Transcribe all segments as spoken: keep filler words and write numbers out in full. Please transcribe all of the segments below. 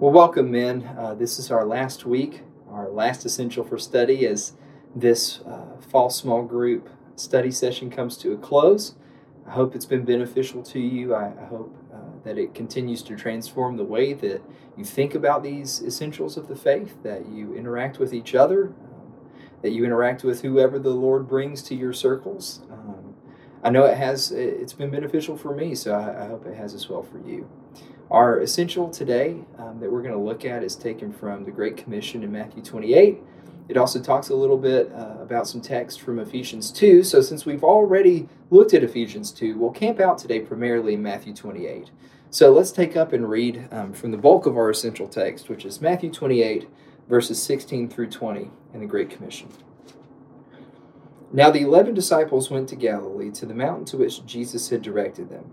Well, welcome, men. Uh, this is our last week, our last essential for study as this uh, fall small group study session comes to a close. I hope it's been beneficial to you. I, I hope uh, that it continues to transform the way that you think about these essentials of the faith, that you interact with each other, um, that you interact with whoever the Lord brings to your circles. Um, I know it has, it's been beneficial for me, so I, I hope it has as well for you. Our essential today um, that we're going to look at is taken from the Great Commission in Matthew twenty-eight. It also talks a little bit uh, about some text from Ephesians two. So since we've already looked at Ephesians two, we'll camp out today primarily in Matthew twenty-eight. So let's take up and read um, from the bulk of our essential text, which is Matthew twenty-eight, verses sixteen through twenty in the Great Commission. Now the eleven disciples went to Galilee, to the mountain to which Jesus had directed them.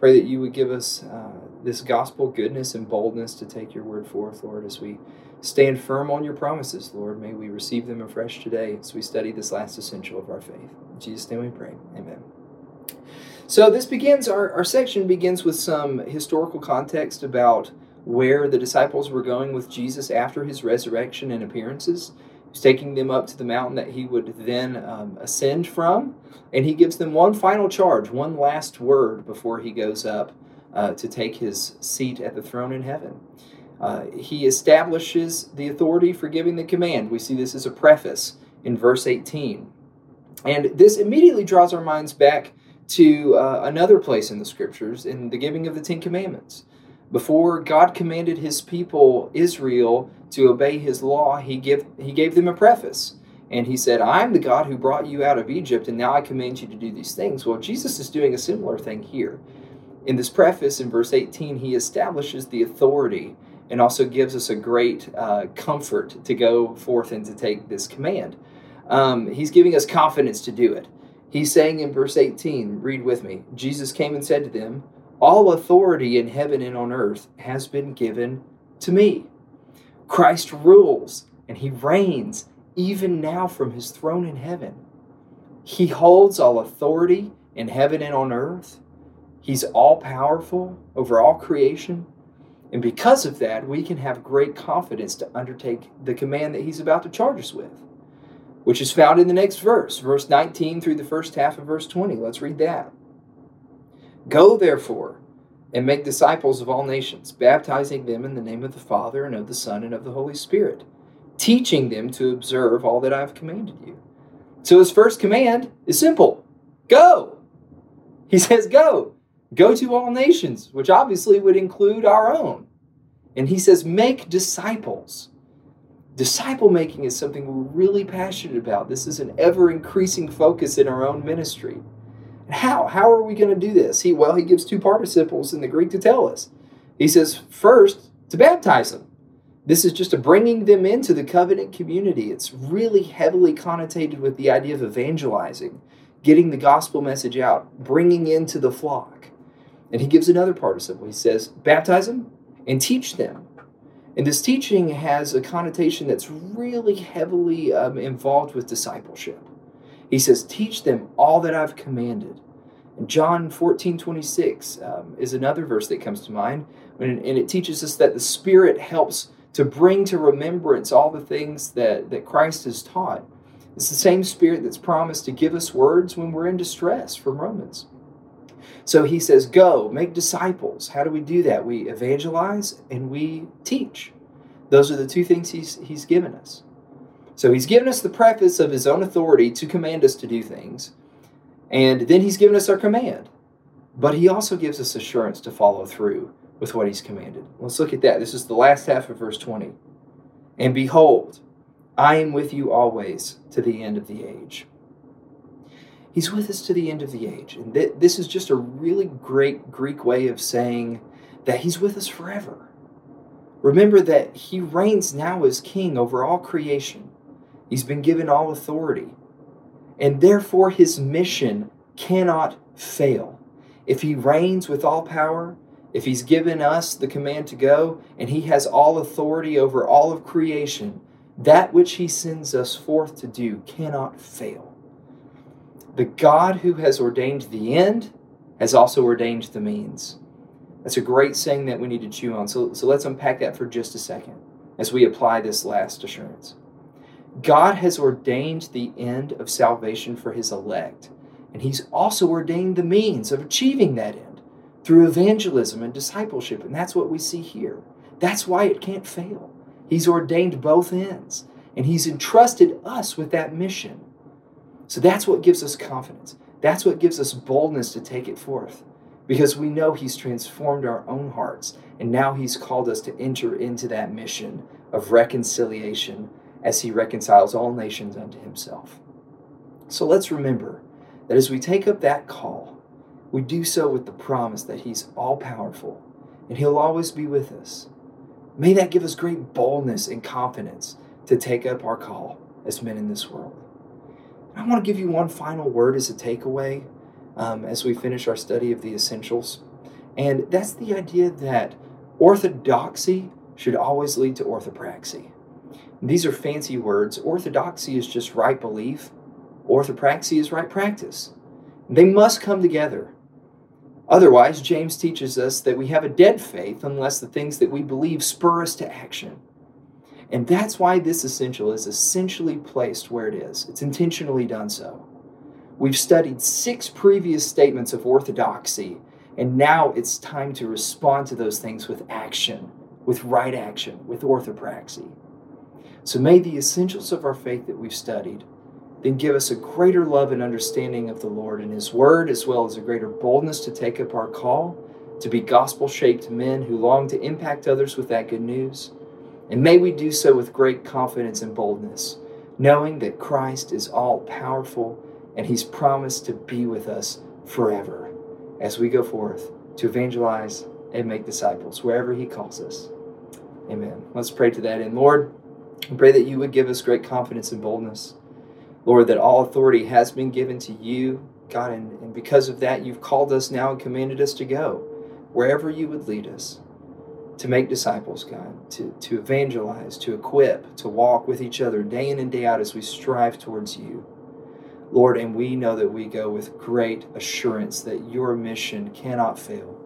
pray that you would give us uh, this gospel goodness and boldness to take your word forth, Lord, as we stand firm on your promises, Lord. May we receive them afresh today as we study this last essential of our faith. In Jesus' name we pray. Amen. So this begins, our, our section begins with some historical context about where the disciples were going with Jesus after his resurrection and appearances. He's taking them up to the mountain that he would then um, ascend from, and he gives them one final charge, one last word before he goes up uh, to take his seat at the throne in heaven. Uh, he establishes the authority for giving the command. We see this as a preface in verse eighteen. And this immediately draws our minds back to uh, another place in the Scriptures, in the giving of the Ten Commandments. Before God commanded his people, Israel, to obey his law, he give, he gave them a preface. And he said, I'm the God who brought you out of Egypt, and now I command you to do these things. Well, Jesus is doing a similar thing here. In this preface, in verse eighteen, he establishes the authority and also gives us a great uh, comfort to go forth and to take this command. Um, he's giving us confidence to do it. He's saying in verse eighteen, read with me, Jesus came and said to them, All authority in heaven and on earth has been given to me. Christ rules and he reigns even now from his throne in heaven. He holds all authority in heaven and on earth. He's all powerful over all creation. And because of that, we can have great confidence to undertake the command that he's about to charge us with, which is found in the next verse, verse nineteen through the first half of verse twenty. Let's read that. Go, therefore, and make disciples of all nations, baptizing them in the name of the Father, and of the Son, and of the Holy Spirit, teaching them to observe all that I have commanded you. So his first command is simple. Go! He says, go. Go to all nations, which obviously would include our own. And he says, make disciples. Disciple making is something we're really passionate about. This is an ever-increasing focus in our own ministry. How? How are we going to do this? He Well, he gives two participles in the Greek to tell us. He says, first, to baptize them. This is just a bringing them into the covenant community. It's really heavily connotated with the idea of evangelizing, getting the gospel message out, bringing into the flock. And he gives another participle. He says, baptize them and teach them. And this teaching has a connotation that's really heavily um, involved with discipleship. He says, teach them all that I've commanded. And John fourteen twenty-six um, is another verse that comes to mind. And it teaches us that the Spirit helps to bring to remembrance all the things that, that Christ has taught. It's the same Spirit that's promised to give us words when we're in distress, from Romans. So he says, go, make disciples. How do we do that? We evangelize and we teach. Those are the two things he's, he's given us. So he's given us the preface of his own authority to command us to do things, and then he's given us our command. But he also gives us assurance to follow through with what he's commanded. Let's look at that. This is the last half of verse twenty. And behold, I am with you always to the end of the age. He's with us to the end of the age. And th- this is just a really great Greek way of saying that he's with us forever. Remember that he reigns now as king over all creation. He's been given all authority. And therefore his mission cannot fail. If he reigns with all power, if he's given us the command to go, and he has all authority over all of creation, that which he sends us forth to do cannot fail. The God who has ordained the end has also ordained the means. That's a great saying that we need to chew on. So, so let's unpack that for just a second as we apply this last assurance. God has ordained the end of salvation for his elect, and he's also ordained the means of achieving that end through evangelism and discipleship, and that's what we see here. That's why it can't fail. He's ordained both ends, and he's entrusted us with that mission. So that's what gives us confidence. That's what gives us boldness to take it forth, because we know he's transformed our own hearts, and now he's called us to enter into that mission of reconciliation as he reconciles all nations unto himself. So let's remember that as we take up that call, we do so with the promise that he's all-powerful and he'll always be with us. May that give us great boldness and confidence to take up our call as men in this world. And I want to give you one final word as a takeaway um, as we finish our study of the essentials. And that's the idea that orthodoxy should always lead to orthopraxy. These are fancy words. Orthodoxy is just right belief. Orthopraxy is right practice. They must come together. Otherwise, James teaches us that we have a dead faith unless the things that we believe spur us to action. And that's why this essential is essentially placed where it is. It's intentionally done so. We've studied six previous statements of orthodoxy, and now it's time to respond to those things with action, with right action, with orthopraxy. So may the essentials of our faith that we've studied then give us a greater love and understanding of the Lord and his word, as well as a greater boldness to take up our call, to be gospel-shaped men who long to impact others with that good news. And may we do so with great confidence and boldness, knowing that Christ is all-powerful and he's promised to be with us forever as we go forth to evangelize and make disciples wherever he calls us. Amen. Let's pray to that end. Lord, I pray that you would give us great confidence and boldness. Lord, that all authority has been given to you, God, and, and because of that, you've called us now and commanded us to go wherever you would lead us, to make disciples, God, to, to evangelize, to equip, to walk with each other day in and day out as we strive towards you. Lord, and we know that we go with great assurance that your mission cannot fail,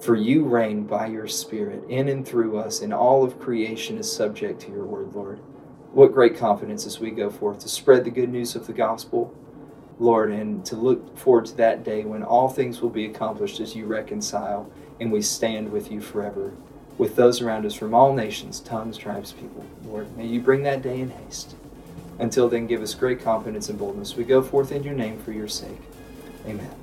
for you reign by your Spirit in and through us, and all of creation is subject to your word, Lord. What great confidence as we go forth to spread the good news of the gospel, Lord, and to look forward to that day when all things will be accomplished as you reconcile and we stand with you forever, with those around us from all nations, tongues, tribes, people. Lord, may you bring that day in haste. Until then, give us great confidence and boldness. We go forth in your name for your sake. Amen.